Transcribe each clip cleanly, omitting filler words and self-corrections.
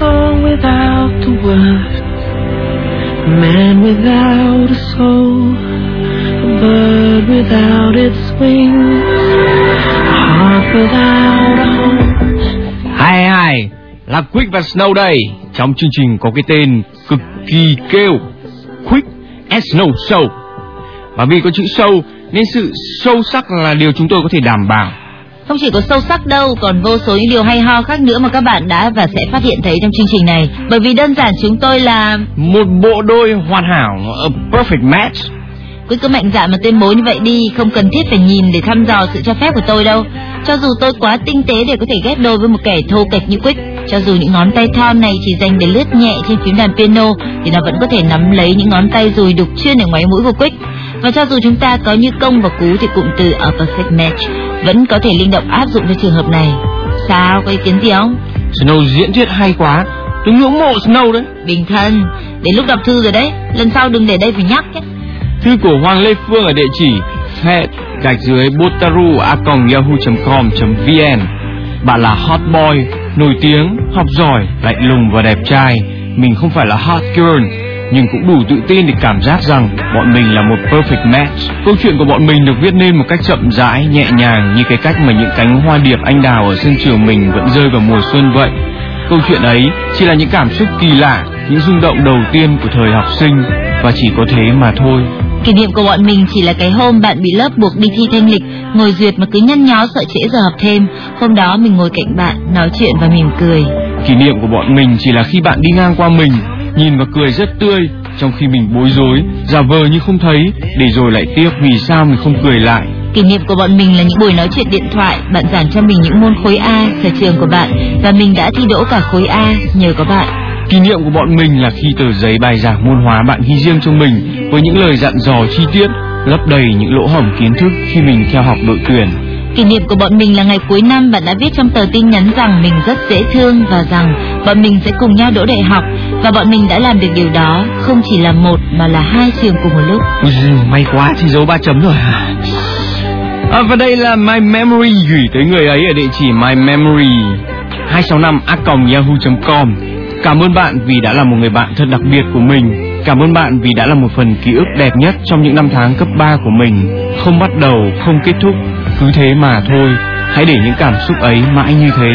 song without the words, a man without a soul, a bird without its wings, a heart without a home. 22 là Quick và Snow đây, trong chương trình có cái tên cực kỳ kêu, Quick and Snow Show. Và vì có chữ show nên sự sâu sắc là điều chúng tôi có thể đảm bảo. Không chỉ có sâu sắc đâu, còn vô số những điều hay ho khác nữa mà các bạn đã và sẽ phát hiện thấy trong chương trình này. Bởi vì đơn giản chúng tôi là một bộ đôi hoàn hảo, a perfect match. Quý cứ mạnh dạn mà tuyên bố như vậy đi, không cần thiết phải nhìn để thăm dò sự cho phép của tôi đâu. Cho dù tôi quá tinh tế để có thể ghép đôi với một kẻ thô kệch như Quick, cho dù những ngón tay thon này chỉ dành để lướt nhẹ trên phím đàn piano, thì nó vẫn có thể nắm lấy những ngón tay dùi đục chuyên ở ngoáy mũi của Quick. Và cho dù chúng ta có như công và cú thì cụm từ a perfect match vẫn có thể linh động áp dụng với trường hợp này. Sao, có ý kiến gì không? Snow diễn thuyết hay quá, tôi ngưỡng mộ Snow đấy. Bình thân, đến lúc đọc thư rồi đấy, lần sau đừng để đây phải nhắc nhé. Thư của Hoàng Lê Phương ở địa chỉ @botaru@yahoo.com.vn. Bạn là hot boy, nổi tiếng, học giỏi, lạnh lùng và đẹp trai. Mình không phải là hot girl, nhưng cũng đủ tự tin để cảm giác rằng bọn mình là một perfect match. Câu chuyện của bọn mình được viết nên một cách chậm rãi, nhẹ nhàng, như cái cách mà những cánh hoa điệp anh đào ở sân trường mình vẫn rơi vào mùa xuân vậy. Câu chuyện ấy chỉ là những cảm xúc kỳ lạ, những rung động đầu tiên của thời học sinh, và chỉ có thế mà thôi. Kỷ niệm của bọn mình chỉ là cái hôm bạn bị lớp buộc đi thi thanh lịch, ngồi duyệt mà cứ nhăn nhó sợ trễ giờ học thêm. Hôm đó mình ngồi cạnh bạn, nói chuyện và mỉm cười. Kỷ niệm của bọn mình chỉ là khi bạn đi ngang qua mình, nhìn và cười rất tươi, trong khi mình bối rối, giả vờ như không thấy, để rồi lại tiếc vì sao mình không cười lại. Kỷ niệm của bọn mình là những buổi nói chuyện điện thoại, bạn giảng cho mình những môn khối A, sở trường của bạn, và mình đã thi đỗ cả khối A nhờ có bạn. Kỷ niệm của bọn mình là khi tờ giấy bài giảng môn hóa bạn ghi riêng cho mình, với những lời dặn dò chi tiết, lấp đầy những lỗ hổng kiến thức khi mình theo học đội tuyển. Kỷ niệm của bọn mình là ngày cuối năm bạn đã viết trong tờ tin nhắn rằng mình rất dễ thương và rằng bọn mình sẽ cùng nhau đỗ đại học, và bọn mình đã làm được điều đó, không chỉ là một mà là hai trường cùng một lúc. May quá, chỉ dấu 3 chấm rồi. Và đây là My Memory gửi tới người ấy ở địa chỉ mymemory265@yahoo.com. Cảm ơn bạn vì đã là một người bạn thật đặc biệt của mình. Cảm ơn bạn vì đã là một phần ký ức đẹp nhất trong những năm tháng cấp 3 của mình. Không bắt đầu, không kết thúc, cứ thế mà thôi. Hãy để những cảm xúc ấy mãi như thế.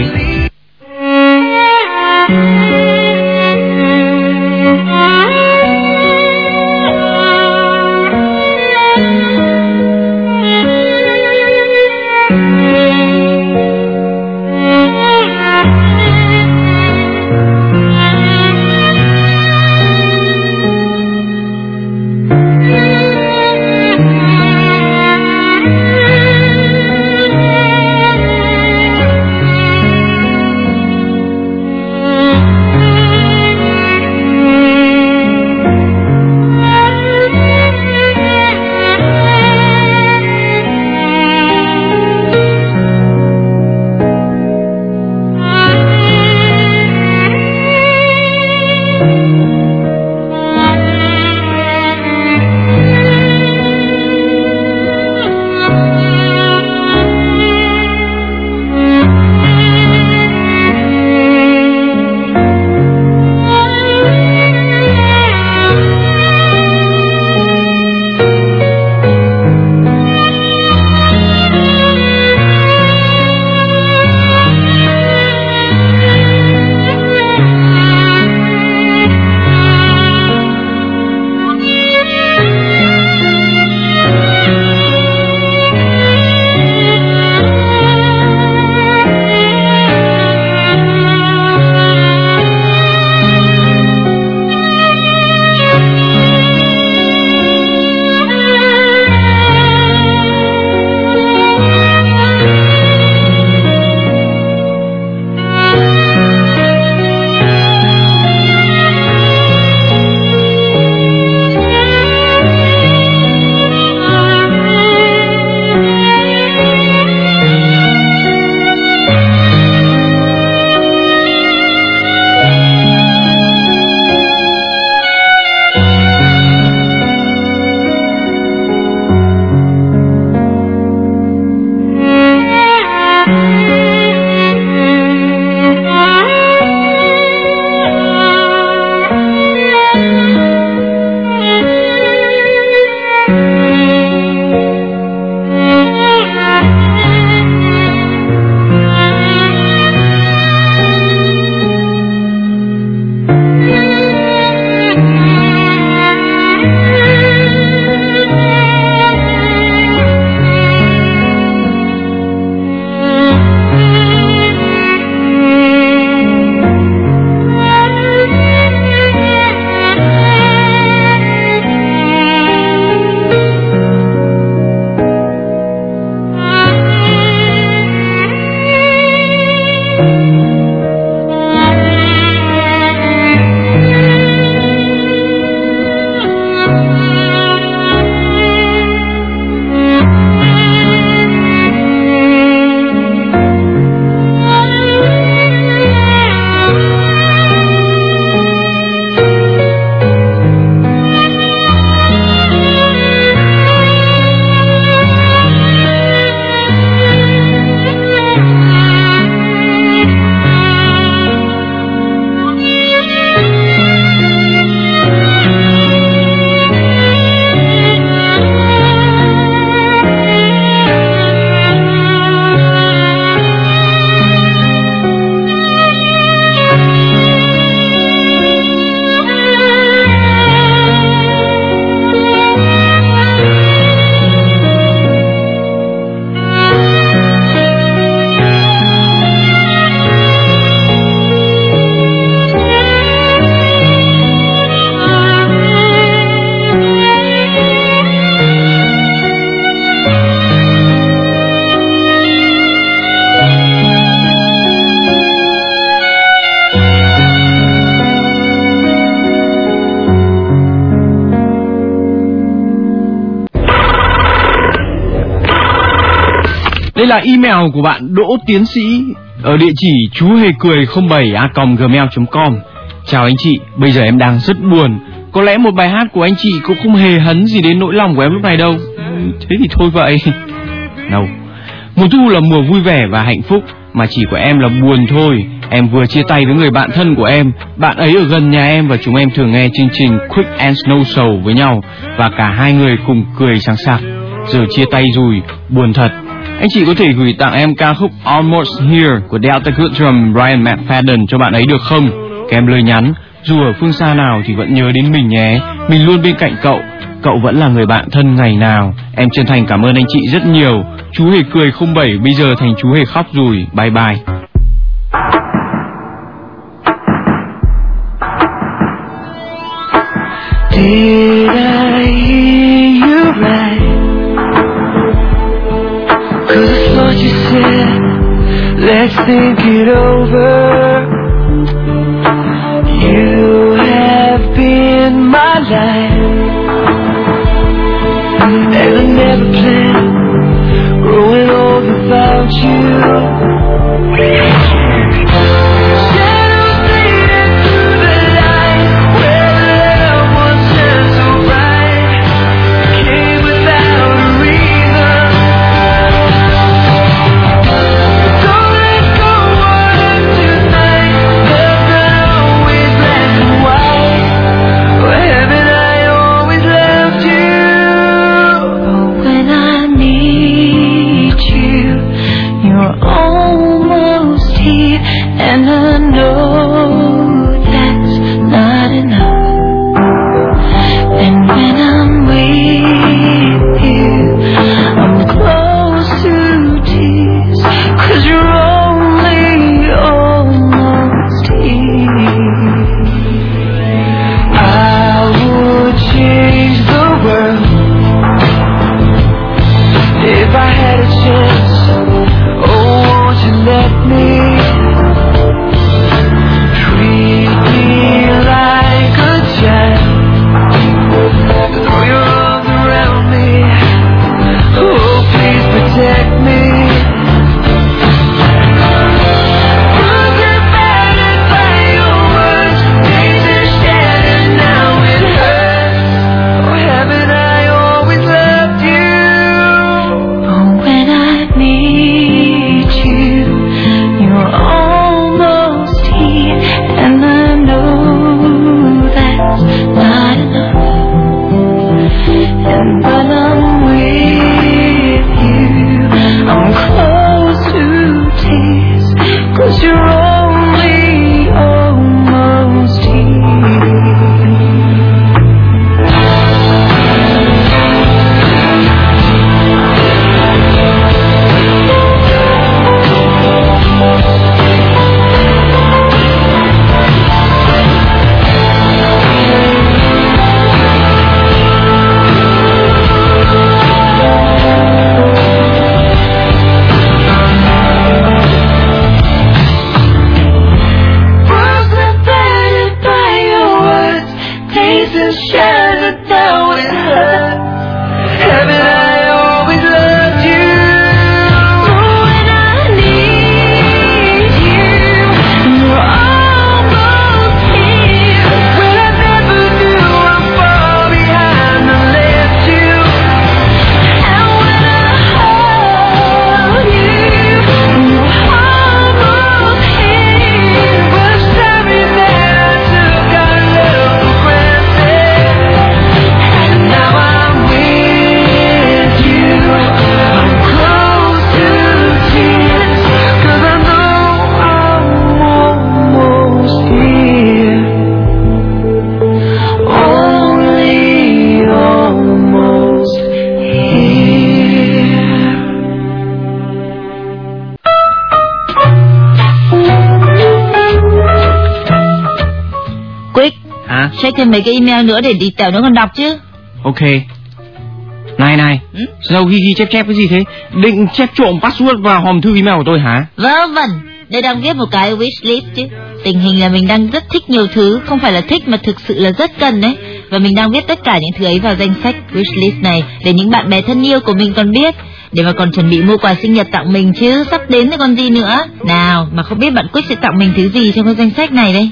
Đây là email của bạn Đỗ Tiến Sĩ ở địa chỉ chuheccười07@gmail.com. Chào anh chị, bây giờ em đang rất buồn. Có lẽ một bài hát của anh chị cũng không hề hấn gì đến nỗi lòng của em lúc này đâu. Thế thì thôi vậy. Đâu, mùa thu là mùa vui vẻ và hạnh phúc, mà chỉ của em là buồn thôi. Em vừa chia tay với người bạn thân của em. Bạn ấy ở gần nhà em và chúng em thường nghe chương trình Quick and Snow Show với nhau, và cả hai người cùng cười sang sạc. Giờ chia tay rồi, buồn thật. Anh chị có thể gửi tặng em ca khúc Almost Here của Delta Goodrem, Brian McFadden cho bạn ấy được không? Kèm lời nhắn, dù ở phương xa nào thì vẫn nhớ đến mình nhé. Mình luôn bên cạnh cậu. Cậu vẫn là người bạn thân ngày nào. Em chân thành cảm ơn anh chị rất nhiều. Chú Hề Cười 07 bây giờ thành chú Hề Khóc rồi. Bye bye. Did I hear you right? Cause what you said, let's think it over. You have been my life, and I never planned growing old without you. Hả? Check thêm mấy cái email nữa để đi tèo nữa còn đọc chứ. Ok. Này ừ? Sao ghi chép cái gì thế? Định chép trộm password vào hòm thư email của tôi hả? Vớ vẩn. Đây đang viết một cái wish list chứ. Tình hình là mình đang rất thích nhiều thứ, không phải là thích mà thực sự là rất cần đấy. Và mình đang viết tất cả những thứ ấy vào danh sách wish list này để những bạn bè thân yêu của mình còn biết, để mà còn chuẩn bị mua quà sinh nhật tặng mình chứ, sắp đến rồi còn gì nữa. Nào, mà không biết bạn Quyết sẽ tặng mình thứ gì trong cái danh sách này đây?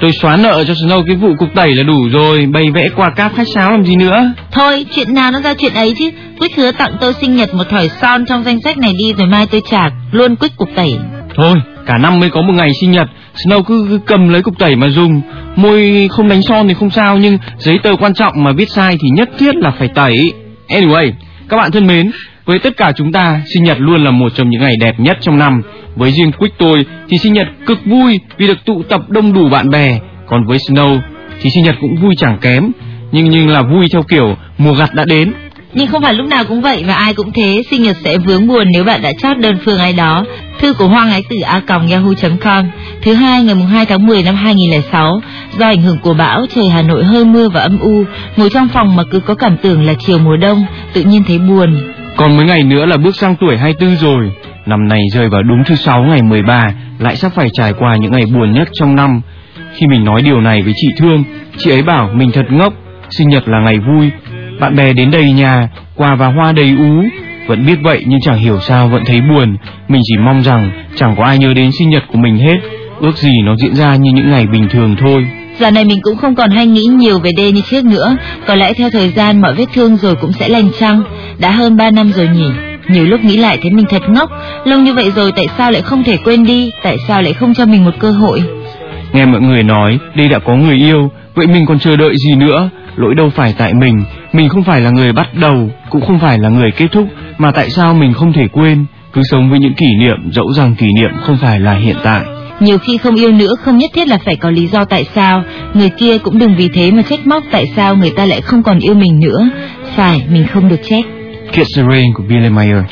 Tôi xóa nợ cho Snow cái vụ cục tẩy là đủ rồi, bày vẽ quà cáp khách sáo làm gì nữa. Thôi, chuyện nào nó ra chuyện ấy chứ. Quyết hứa tặng tôi sinh nhật một thỏi son trong danh sách này đi, rồi mai tôi trả luôn Quyết cục tẩy. Thôi, cả năm mới có một ngày sinh nhật, Snow cứ cầm lấy cục tẩy mà dùng. Môi không đánh son thì không sao, nhưng giấy tờ quan trọng mà viết sai thì nhất thiết là phải tẩy. Anyway, các bạn thân mến, với tất cả chúng ta, sinh nhật luôn là một trong những ngày đẹp nhất trong năm. Với riêng Quick tôi thì sinh nhật cực vui vì được tụ tập đông đủ bạn bè. Còn với Snow thì sinh nhật cũng vui chẳng kém, nhưng là vui theo kiểu mùa gặt đã đến. Nhưng không phải lúc nào cũng vậy và ai cũng thế, sinh nhật sẽ vướng buồn nếu bạn đã chót đơn phương ai đó. Thư của Hoàng Ái Tử a.yahoo.com thứ hai ngày 2 tháng 10 năm 2006. Do ảnh hưởng của bão, trời Hà Nội hơi mưa và âm u. Ngồi trong phòng mà cứ có cảm tưởng là chiều mùa đông, tự nhiên thấy buồn. Còn mấy ngày nữa là bước sang tuổi 24 rồi. Năm này rơi vào đúng thứ 6 ngày 13, lại sắp phải trải qua những ngày buồn nhất trong năm. Khi mình nói điều này với chị Thương, chị ấy bảo mình thật ngốc. Sinh nhật là ngày vui, bạn bè đến đầy nhà, quà và hoa đầy ú. Vẫn biết vậy nhưng chẳng hiểu sao vẫn thấy buồn. Mình chỉ mong rằng chẳng có ai nhớ đến sinh nhật của mình hết. Ước gì nó diễn ra như những ngày bình thường thôi. Giờ này mình cũng không còn hay nghĩ nhiều về D như trước nữa. Có lẽ theo thời gian mọi vết thương rồi cũng sẽ lành chăng. Đã hơn 3 năm rồi nhỉ. Nhiều lúc nghĩ lại thấy mình thật ngốc. Lâu như vậy rồi tại sao lại không thể quên đi? Tại sao lại không cho mình một cơ hội? Nghe mọi người nói D đã có người yêu, vậy mình còn chờ đợi gì nữa? Lỗi đâu phải tại mình không phải là người bắt đầu, cũng không phải là người kết thúc. Mà tại sao mình không thể quên? Cứ sống với những kỷ niệm, dẫu rằng kỷ niệm không phải là hiện tại. Nhiều khi không yêu nữa không nhất thiết là phải có lý do tại sao. Người kia cũng đừng vì thế mà trách móc tại sao người ta lại không còn yêu mình nữa. Phải, mình không được trách. Crazy Chick của Billy Mayer.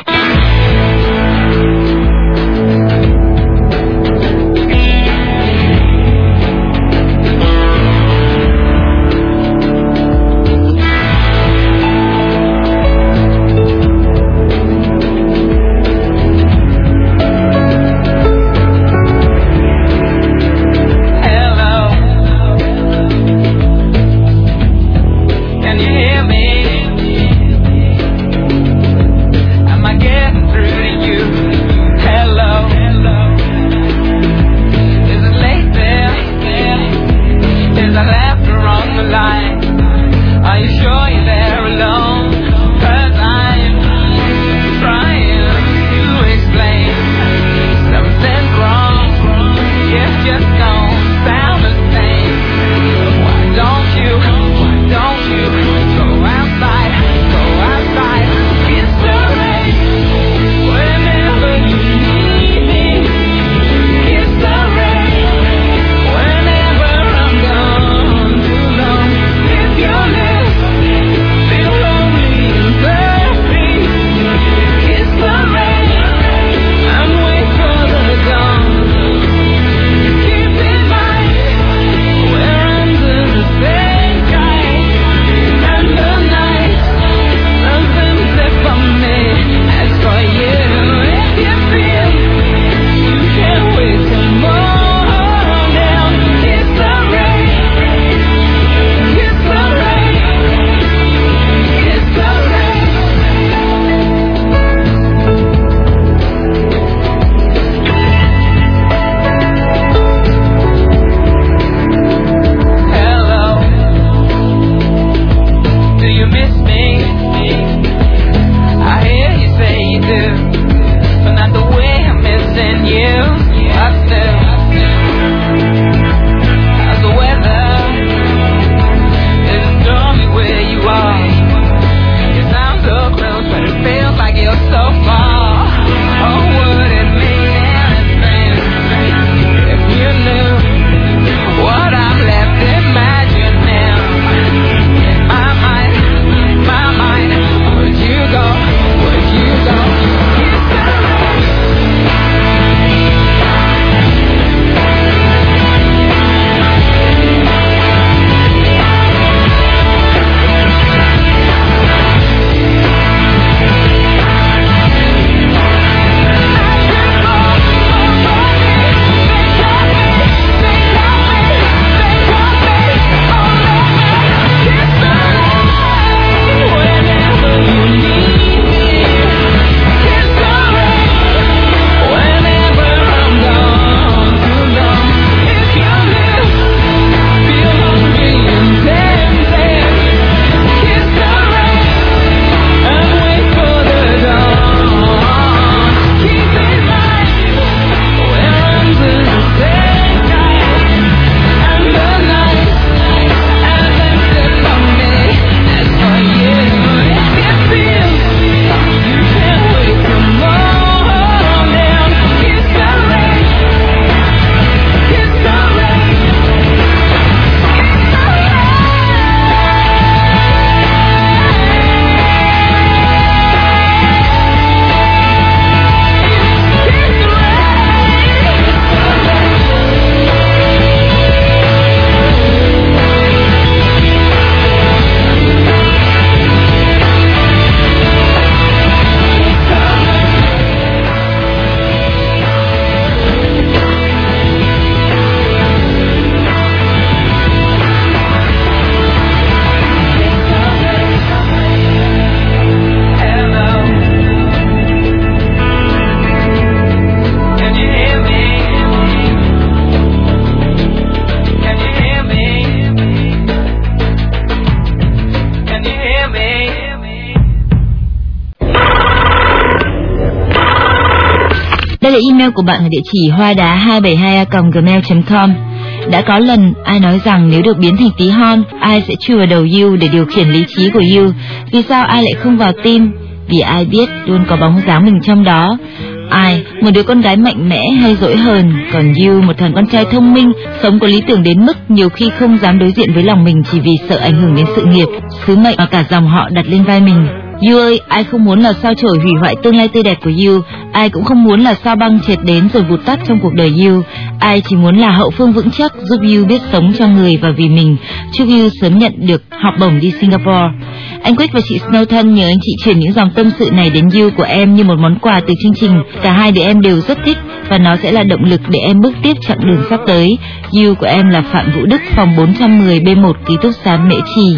Hay là email của bạn ở địa chỉ hoadá272a@gmail.com. Đã có lần ai nói rằng nếu được biến thành tí hon, ai sẽ chui vào đầu You để điều khiển lý trí của You? Vì sao ai lại không vào tim? Vì ai biết luôn có bóng dáng mình trong đó. Ai, một đứa con gái mạnh mẽ hay dỗi hờn, còn You, một thằng con trai thông minh, sống có lý tưởng đến mức nhiều khi không dám đối diện với lòng mình chỉ vì sợ ảnh hưởng đến sự nghiệp, sứ mệnh mà cả dòng họ đặt lên vai mình. You ơi, ai không muốn là sao chổi hủy hoại tương lai tươi đẹp của You, ai cũng không muốn là sao băng triệt đến rồi vụt tắt trong cuộc đời You, ai chỉ muốn là hậu phương vững chắc giúp You biết sống cho người và vì mình. Chúc You sớm nhận được học bổng đi Singapore. Anh Quick và chị Snow thân nhờ anh chị chuyển những dòng tâm sự này đến You của em như một món quà từ chương trình. Cả hai đứa em đều rất thích và nó sẽ là động lực để em bước tiếp chặng đường sắp tới. You của em là Phạm Vũ Đức, phòng 410 B1, ký túc xá Mễ Trì.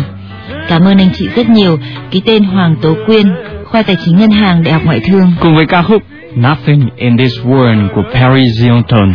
Cảm ơn anh chị rất nhiều. Ký tên Hoàng Tố Quyên, khoa tài chính ngân hàng, Đại học Ngoại thương. Cùng với ca khúc Nothing in This World của Perry Zilton.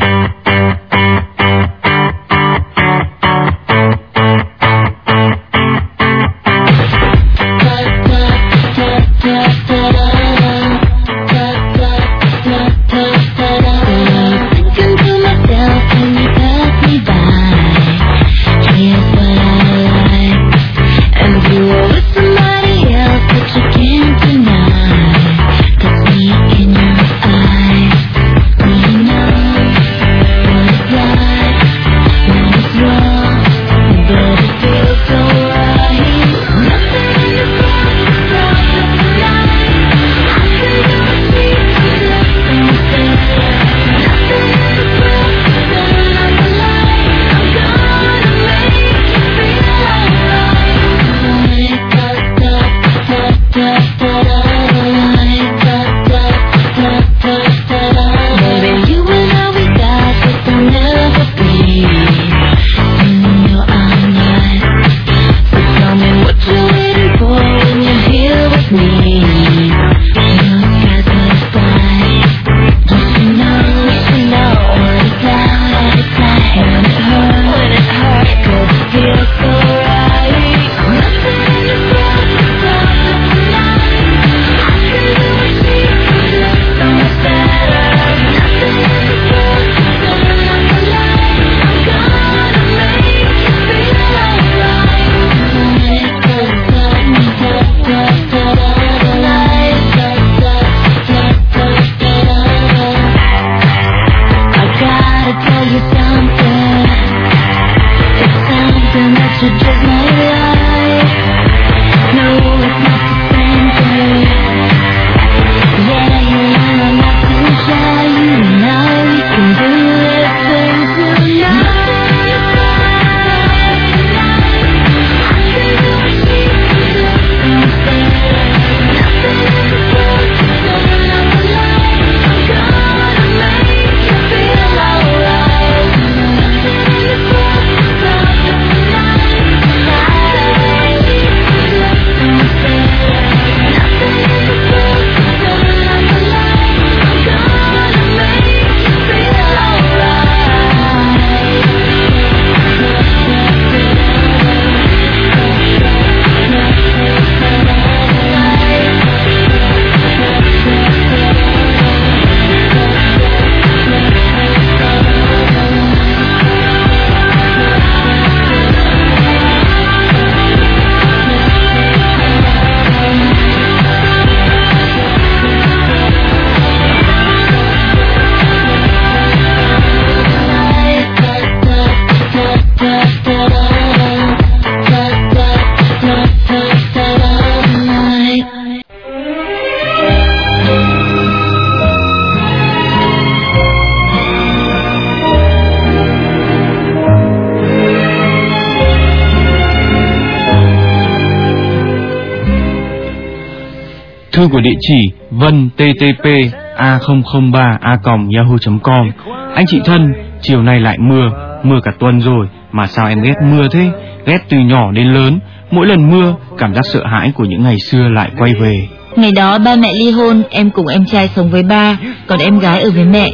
Thư của địa chỉ vân.ttp@003a.yahoo.com. Anh chị thân, chiều nay lại mưa, mưa cả tuần rồi, mà sao em ghét mưa thế? Ghét từ nhỏ đến lớn, mỗi lần mưa, cảm giác sợ hãi của những ngày xưa lại quay về. Ngày đó ba mẹ ly hôn, em cùng em trai sống với ba, còn em gái ở với mẹ.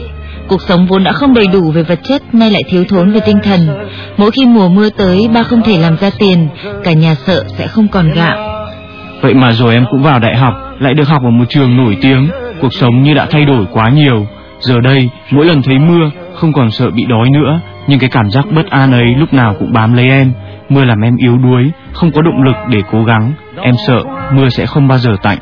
Cuộc sống vốn đã không đầy đủ về vật chất, nay lại thiếu thốn về tinh thần. Mỗi khi mùa mưa tới, ba không thể làm ra tiền, cả nhà sợ sẽ không còn gạo. Vậy mà rồi em cũng vào đại học, lại được học ở một trường nổi tiếng. Cuộc sống như đã thay đổi quá nhiều. Giờ đây, mỗi lần thấy mưa, không còn sợ bị đói nữa, nhưng cái cảm giác bất an ấy lúc nào cũng bám lấy em. Mưa làm em yếu đuối, không có động lực để cố gắng. Em sợ mưa sẽ không bao giờ tạnh.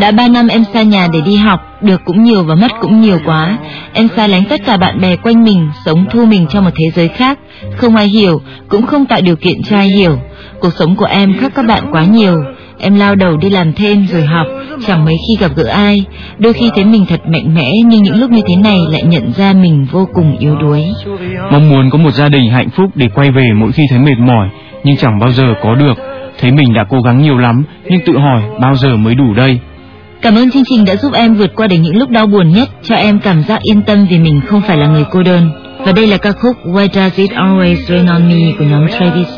Đã 3 năm em xa nhà để đi học, được cũng nhiều và mất cũng nhiều quá. Em xa lánh tất cả bạn bè quanh mình, sống thu mình trong một thế giới khác. Không ai hiểu, cũng không tạo điều kiện cho ai hiểu. Cuộc sống của em khác các bạn quá nhiều. Em lao đầu đi làm thêm rồi học, chẳng mấy khi gặp gỡ ai. Đôi khi thấy mình thật mạnh mẽ, nhưng những lúc như thế này lại nhận ra mình vô cùng yếu đuối. Mong muốn có một gia đình hạnh phúc để quay về mỗi khi thấy mệt mỏi, nhưng chẳng bao giờ có được. Thấy mình đã cố gắng nhiều lắm, nhưng tự hỏi bao giờ mới đủ đây. Cảm ơn chương trình đã giúp em vượt qua được những lúc đau buồn nhất, cho em cảm giác yên tâm vì mình không phải là người cô đơn. Và đây là ca khúc Why Does It Always Rain On Me của nhóm Travis.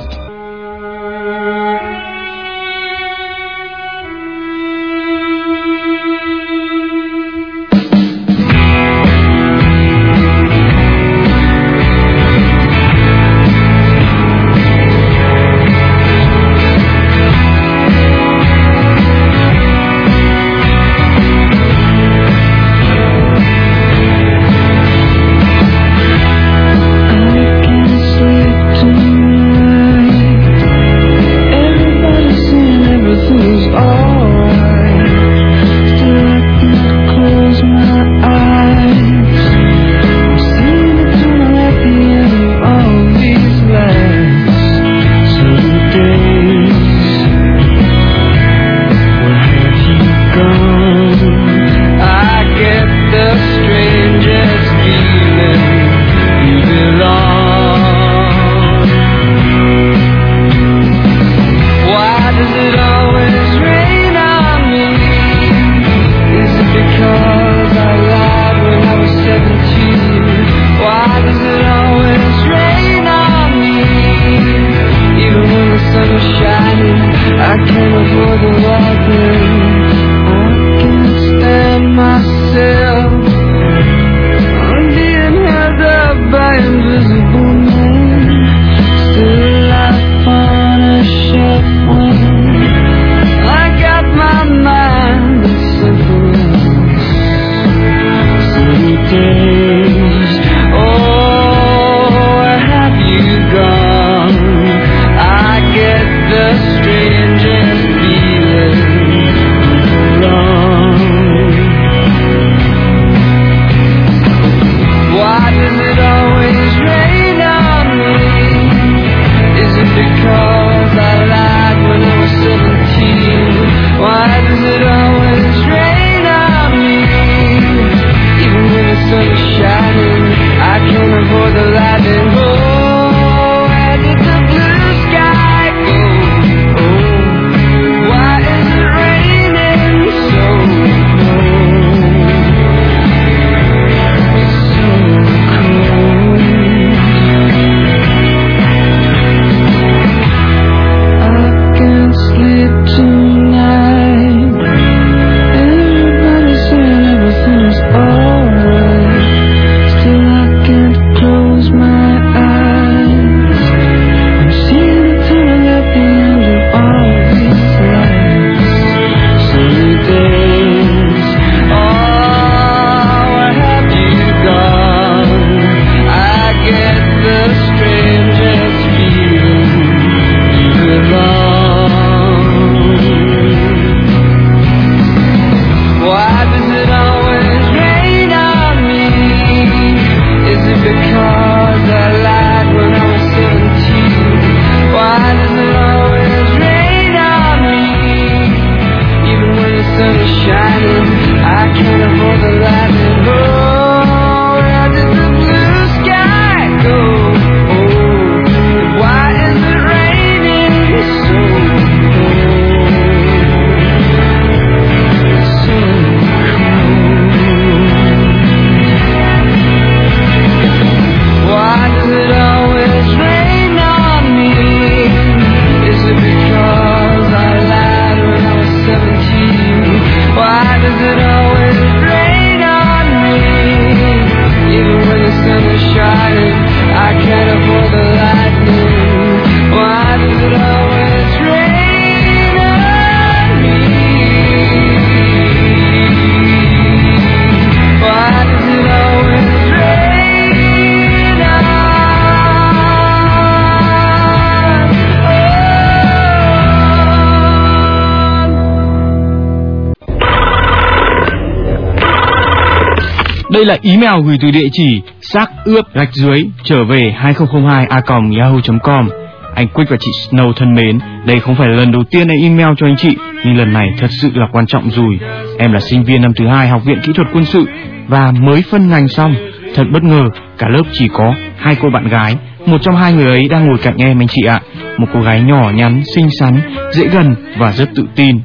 Đây là email gửi từ địa chỉ sac-ướp_trở-về2002@yahoo.com. Anh Quick và chị Snow thân mến, đây không phải là lần đầu tiên em email cho anh chị, nhưng lần này thật sự là quan trọng rồi. Em là sinh viên năm thứ 2 Học viện Kỹ thuật Quân sự và mới phân ngành xong. Thật bất ngờ, cả lớp chỉ có 2 cô bạn gái. Một trong 2 người ấy đang ngồi cạnh em, anh chị ạ. Một cô gái nhỏ nhắn, xinh xắn, dễ gần và rất tự tin.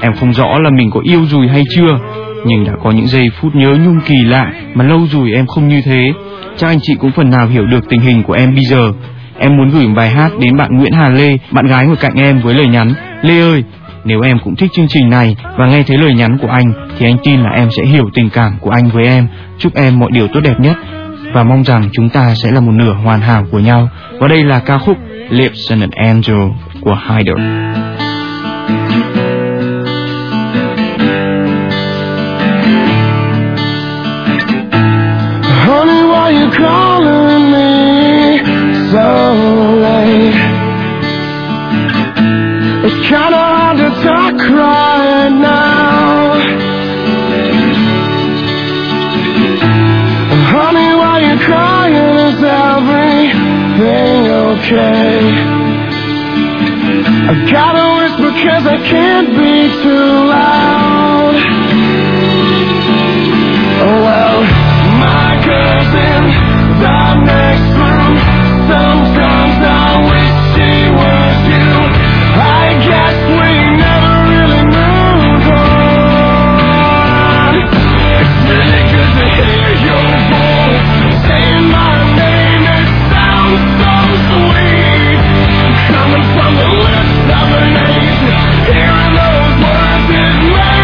Em không rõ là mình có yêu rồi hay chưa, nhưng đã có những giây phút nhớ nhung kỳ lạ mà lâu rồi em không như thế. Chắc anh chị cũng phần nào hiểu được tình hình của em bây giờ. Em muốn gửi một bài hát đến bạn Nguyễn Hà Lê, bạn gái ngồi cạnh em, với lời nhắn: Lê ơi, nếu em cũng thích chương trình này và nghe thấy lời nhắn của anh thì anh tin là em sẽ hiểu tình cảm của anh với em. Chúc em mọi điều tốt đẹp nhất và mong rằng chúng ta sẽ là một nửa hoàn hảo của nhau. Và đây là ca khúc Lips and an Angel của Hider. Honey, why you calling me so late? It's kinda hard to talk right now. Honey, why you crying? Is everything okay? I've gotta whisper 'cause I can't be too loud. Oh well, my girl's in the next room. Sometimes I wish she was you. I guess we never really moved on. It's really good to hear your voice saying my name. It sounds so sweet, coming from the lips of an angel. Hearing those words, it made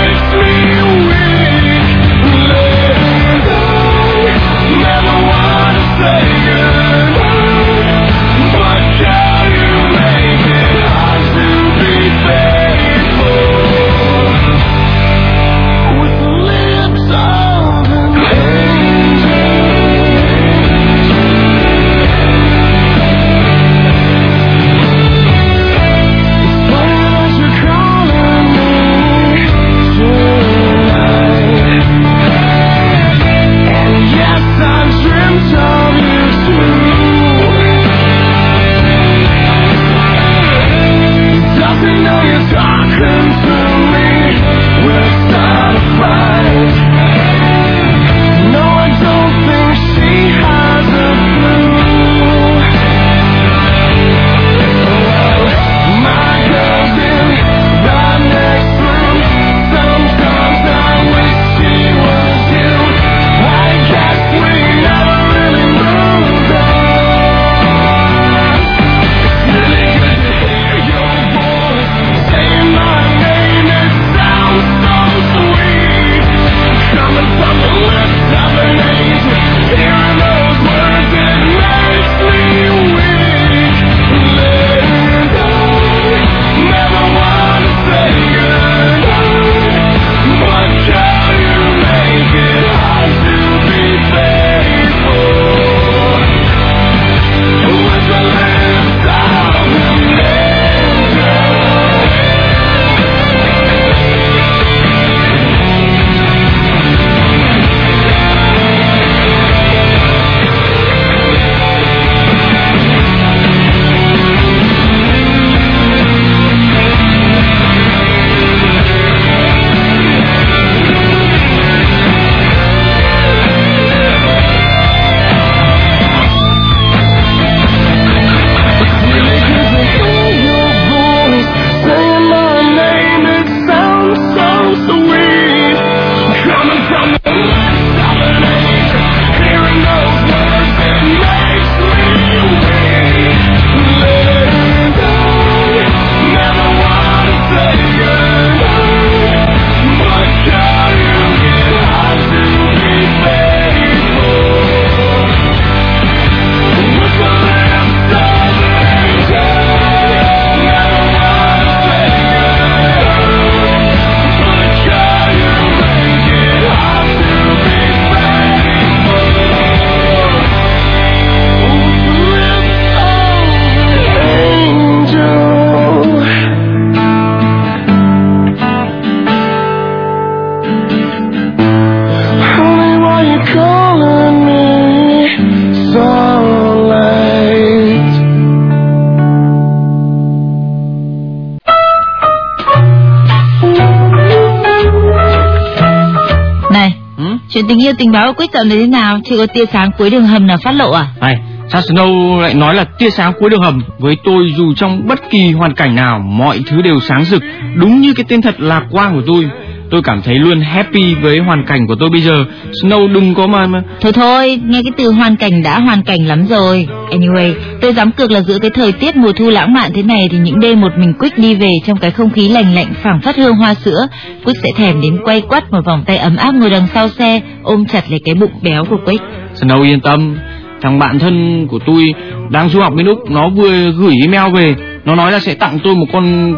Chuyện tình yêu tình báo của Quick dạo này thế nào? Chưa có tia sáng cuối đường hầm nào phát lộ à? Này, sao Snow lại nói là tia sáng cuối đường hầm? Với tôi, dù trong bất kỳ hoàn cảnh nào, mọi thứ đều sáng rực, đúng như cái tên thật lạc quan của tôi. Tôi cảm thấy luôn happy với hoàn cảnh của tôi bây giờ. Snow đừng có mà. Thôi, nghe cái từ hoàn cảnh đã hoàn cảnh lắm rồi. Anyway, tôi dám cược là giữa cái thời tiết mùa thu lãng mạn thế này thì những đêm một mình Quick đi về trong cái không khí lành lạnh phảng phất hương hoa sữa, Quick sẽ thèm đến quay quắt một vòng tay ấm áp ngồi đằng sau xe, ôm chặt lấy cái bụng béo của Quick. Snow yên tâm, thằng bạn thân của tôi đang du học bên Úc, nó vừa gửi email về, nó nói là sẽ tặng tôi một con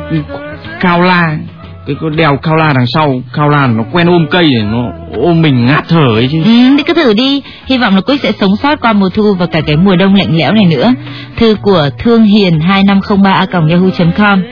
cao la. Cái con đèo cao la đằng sau, cao la nó quen ôm cây để nó ôm mình ngạt thở ấy chứ. Thì cứ thử đi, hy vọng là Quick sẽ sống sót qua mùa thu và cả cái mùa đông lạnh lẽo này nữa. Thư của Thương Hiền 2503@yahoo.com.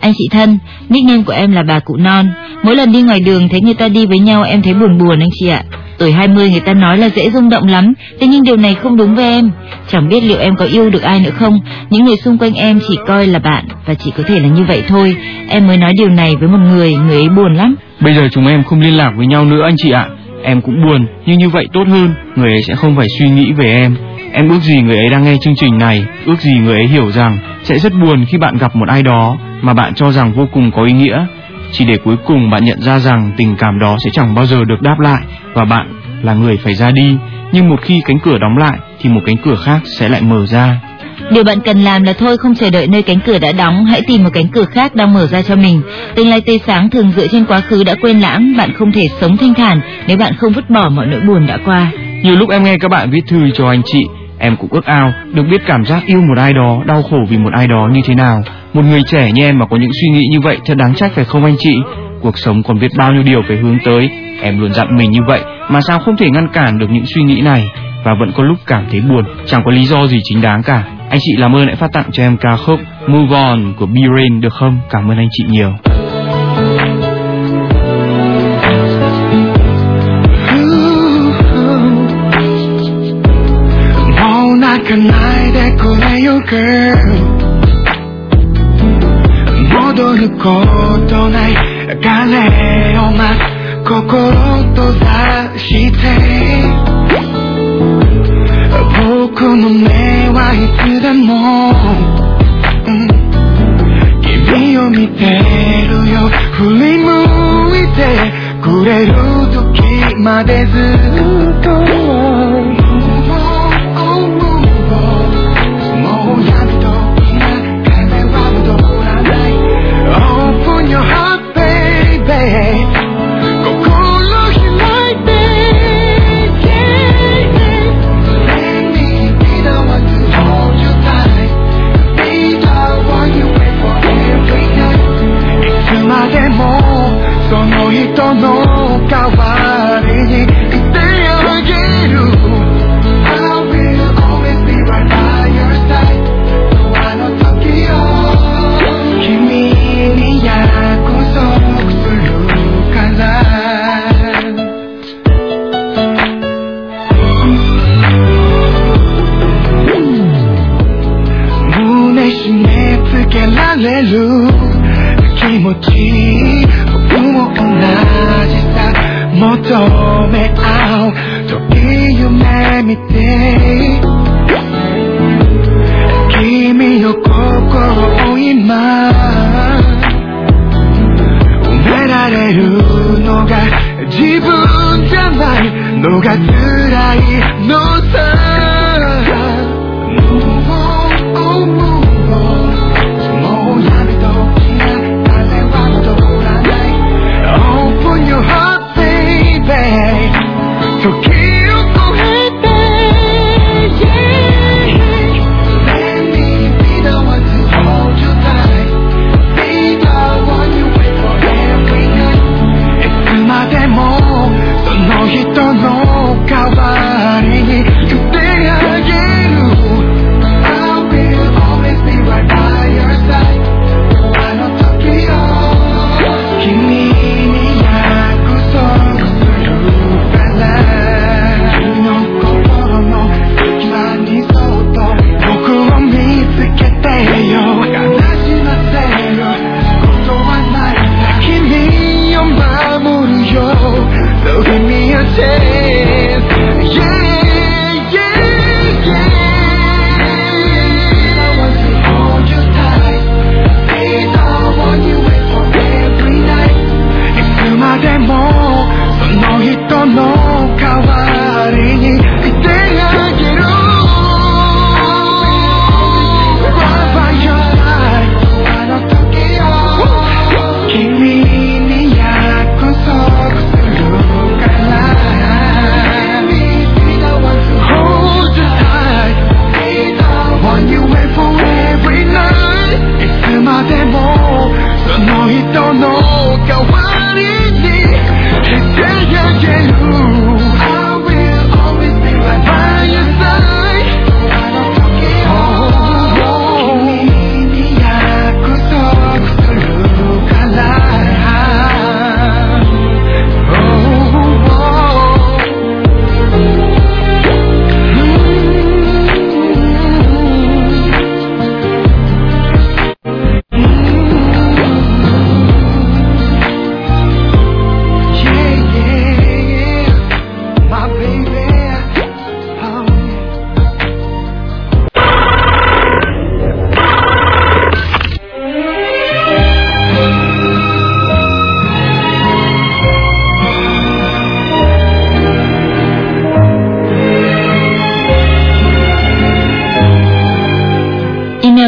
Anh chị thân, nickname của em là bà cụ non. Mỗi lần đi ngoài đường thấy người ta đi với nhau em thấy buồn buồn anh chị ạ. Tuổi 20 người ta nói là dễ rung động lắm, thế nhưng điều này không đúng với em. Chẳng biết liệu em có yêu được ai nữa không. Những người xung quanh em chỉ coi là bạn, và chỉ có thể là như vậy thôi. Em mới nói điều này với một người, người ấy buồn lắm. Bây giờ chúng em không liên lạc với nhau nữa anh chị ạ. Em cũng buồn, nhưng như vậy tốt hơn. Người ấy sẽ không phải suy nghĩ về em. Em ước gì người ấy đang nghe chương trình này. Ước gì người ấy hiểu rằng sẽ rất buồn khi bạn gặp một ai đó mà bạn cho rằng vô cùng có ý nghĩa, chỉ để cuối cùng bạn nhận ra rằng tình cảm đó sẽ chẳng bao giờ được đáp lại và bạn là người phải ra đi. Nhưng một khi cánh cửa đóng lại thì một cánh cửa khác sẽ lại mở ra. Điều bạn cần làm là thôi không chờ đợi nơi cánh cửa đã đóng, hãy tìm một cánh cửa khác đang mở ra cho mình. Tương lai tươi sáng thường dựa trên quá khứ đã quên lãng. Bạn không thể sống thanh thản nếu bạn không vứt bỏ mọi nỗi buồn đã qua. Nhiều lúc em nghe các bạn viết thư cho anh chị, em cũng ước ao được biết cảm giác yêu một ai đó, đau khổ vì một ai đó như thế nào. Một người trẻ như em mà có những suy nghĩ như vậy thật đáng trách phải không anh chị? Cuộc sống còn biết bao nhiêu điều phải hướng tới. Em luôn dặn mình như vậy mà sao không thể ngăn cản được những suy nghĩ này, và vẫn có lúc cảm thấy buồn, chẳng có lý do gì chính đáng cả. Anh chị làm ơn hãy phát tặng cho em ca khúc Move On của Bi Rain được không? Cảm ơn anh chị nhiều.ことない彼を待つ心と察して僕の目はいつでも、君を見てるよ振り向いてくれる時までずっともうやめと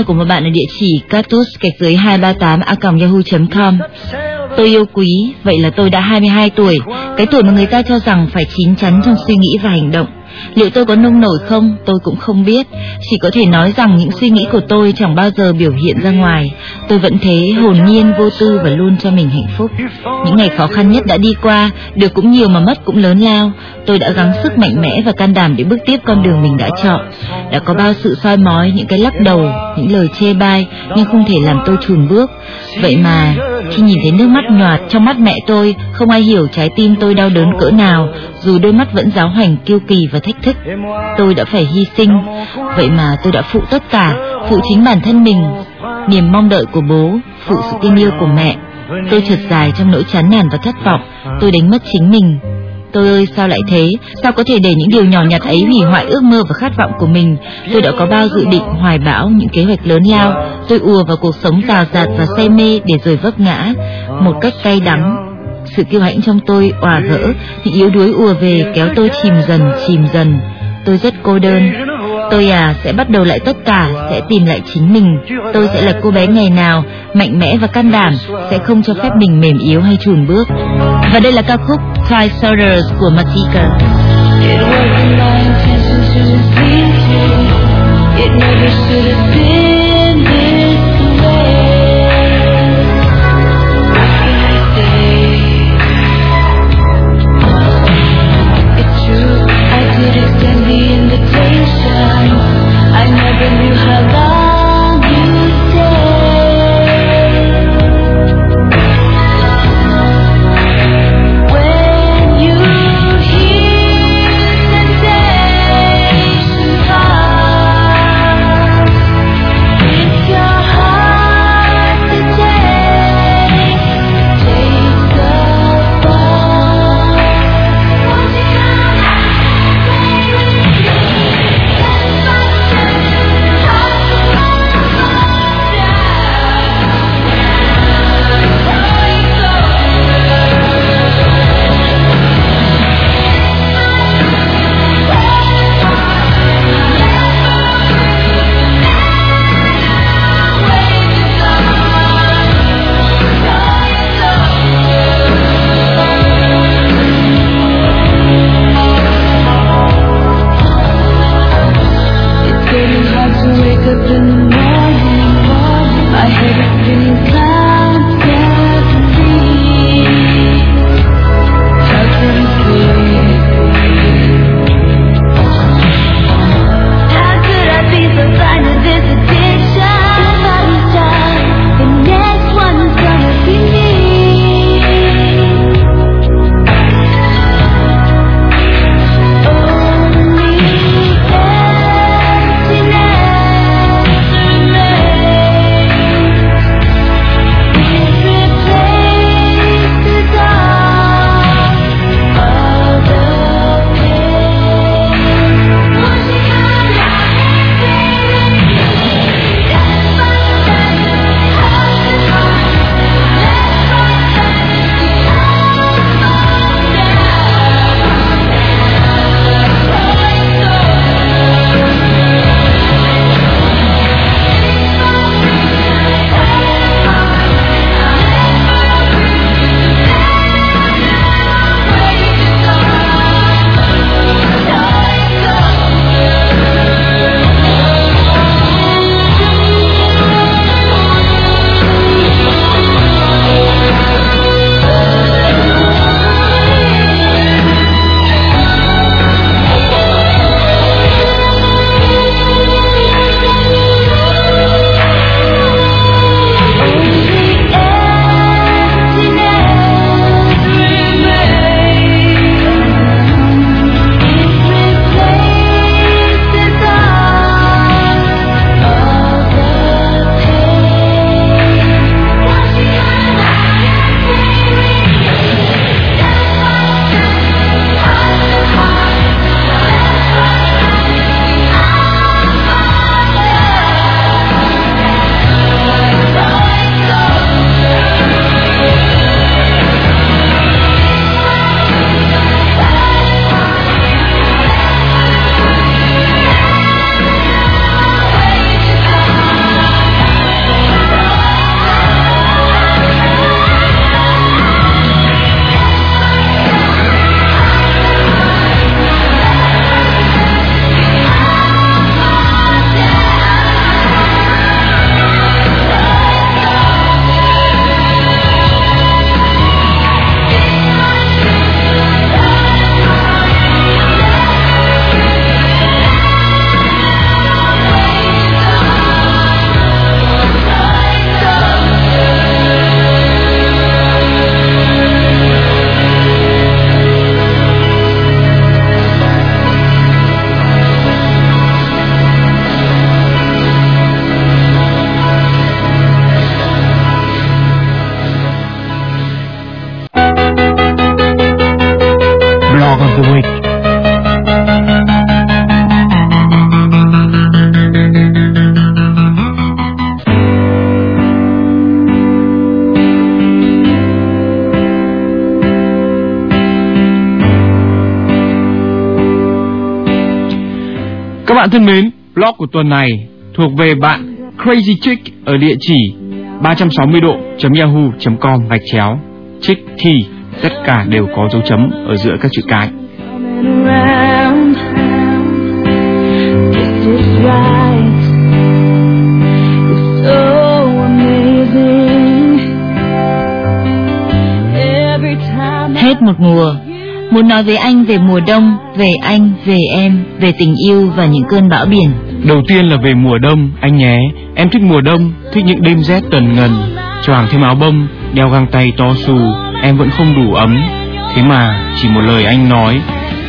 của một bạn ở địa chỉ katus-238a.yahoo.com. Tôi yêu quý, vậy là tôi đã 22 tuổi, cái tuổi mà người ta cho rằng phải chín chắn trong suy nghĩ và hành động. Liệu tôi có nông nổi không, tôi cũng không biết. Chỉ có thể nói rằng những suy nghĩ của tôi chẳng bao giờ biểu hiện ra ngoài. Tôi vẫn thế, hồn nhiên, vô tư và luôn cho mình hạnh phúc. Những ngày khó khăn nhất đã đi qua, được cũng nhiều mà mất cũng lớn lao. Tôi đã gắng sức mạnh mẽ và can đảm để bước tiếp con đường mình đã chọn. Đã có bao sự soi mói, những cái lắc đầu, những lời chê bai, nhưng không thể làm tôi chùn bước. Vậy mà, khi nhìn thấy nước mắt nhòa trong mắt mẹ tôi, không ai hiểu trái tim tôi đau đớn cỡ nào, dù đôi mắt vẫn giáo hoành, kiêu kỳ và thách thức. Tôi đã phải hy sinh, vậy mà tôi đã phụ tất cả, phụ chính bản thân mình, niềm mong đợi của bố, phụ sự tin yêu của mẹ. Tôi trượt dài trong nỗi chán nản và thất vọng, tôi đánh mất chính mình. Tôi ơi, sao lại thế? Sao có thể để những điều nhỏ nhặt ấy hủy hoại ước mơ và khát vọng của mình? Tôi đã có bao dự định hoài bão, những kế hoạch lớn lao. Tôi ùa vào cuộc sống rào rạt và say mê để rồi vấp ngã một cách cay đắng. Sự kiêu hãnh trong tôi òa vỡ, những yếu đuối ùa về kéo tôi chìm dần. Tôi rất cô đơn. Tôi sẽ bắt đầu lại tất cả, sẽ tìm lại chính mình. Tôi sẽ là cô bé ngày nào, mạnh mẽ và can đảm, sẽ không cho phép mình mềm yếu hay chùn bước. Và đây là ca khúc Try Soldiers của Matika. Bạn thân mến, blog của tuần này thuộc về bạn Crazy Chick ở địa chỉ 360độ.yahoo.com/. Chick thì tất cả đều có dấu chấm ở giữa các chữ cái. Hết một mùa. Muốn nói với anh về mùa đông, về anh, về em, về tình yêu và những cơn bão biển. Đầu tiên là về mùa đông, anh nhé. Em thích mùa đông, thích những đêm rét tần ngần. Choàng thêm áo bông, đeo găng tay to xù, em vẫn không đủ ấm. Thế mà, chỉ một lời anh nói,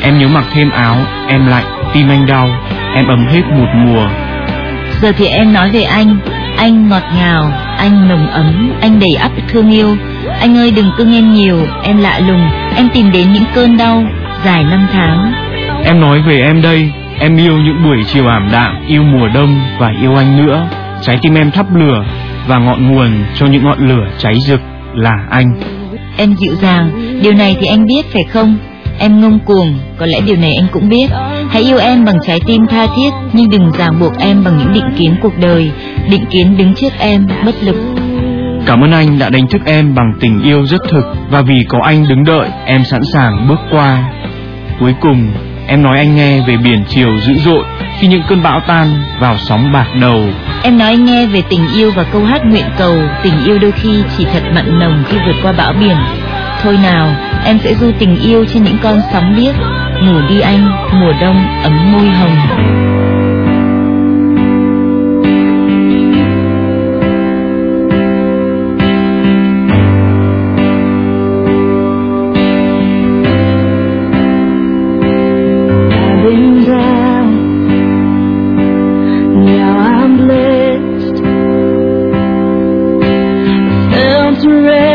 em nhớ mặc thêm áo, em lạnh, tim anh đau, em ấm hết một mùa. Giờ thì em nói về anh ngọt ngào, anh nồng ấm, anh đầy ắp thương yêu. Anh ơi đừng cứ nghe nhiều, em lạ lùng, em tìm đến những cơn đau, dài năm tháng. Em nói về em đây, em yêu những buổi chiều ảm đạm, yêu mùa đông và yêu anh nữa. Trái tim em thắp lửa và ngọn nguồn cho những ngọn lửa cháy rực là anh. Em dịu dàng, điều này thì anh biết phải không? Em ngông cuồng, có lẽ điều này anh cũng biết. Hãy yêu em bằng trái tim tha thiết, nhưng đừng ràng buộc em bằng những định kiến cuộc đời, định kiến đứng trước em, bất lực. Cảm ơn anh đã đánh thức em bằng tình yêu rất thực, và vì có anh đứng đợi, em sẵn sàng bước qua. Cuối cùng, em nói anh nghe về biển chiều dữ dội khi những cơn bão tan vào sóng bạc đầu. Em nói anh nghe về tình yêu và câu hát nguyện cầu, tình yêu đôi khi chỉ thật mặn nồng khi vượt qua bão biển. Thôi nào, em sẽ du tình yêu trên những con sóng biếc. Ngủ đi anh, mùa đông ấm môi hồng. Now I'm blessed.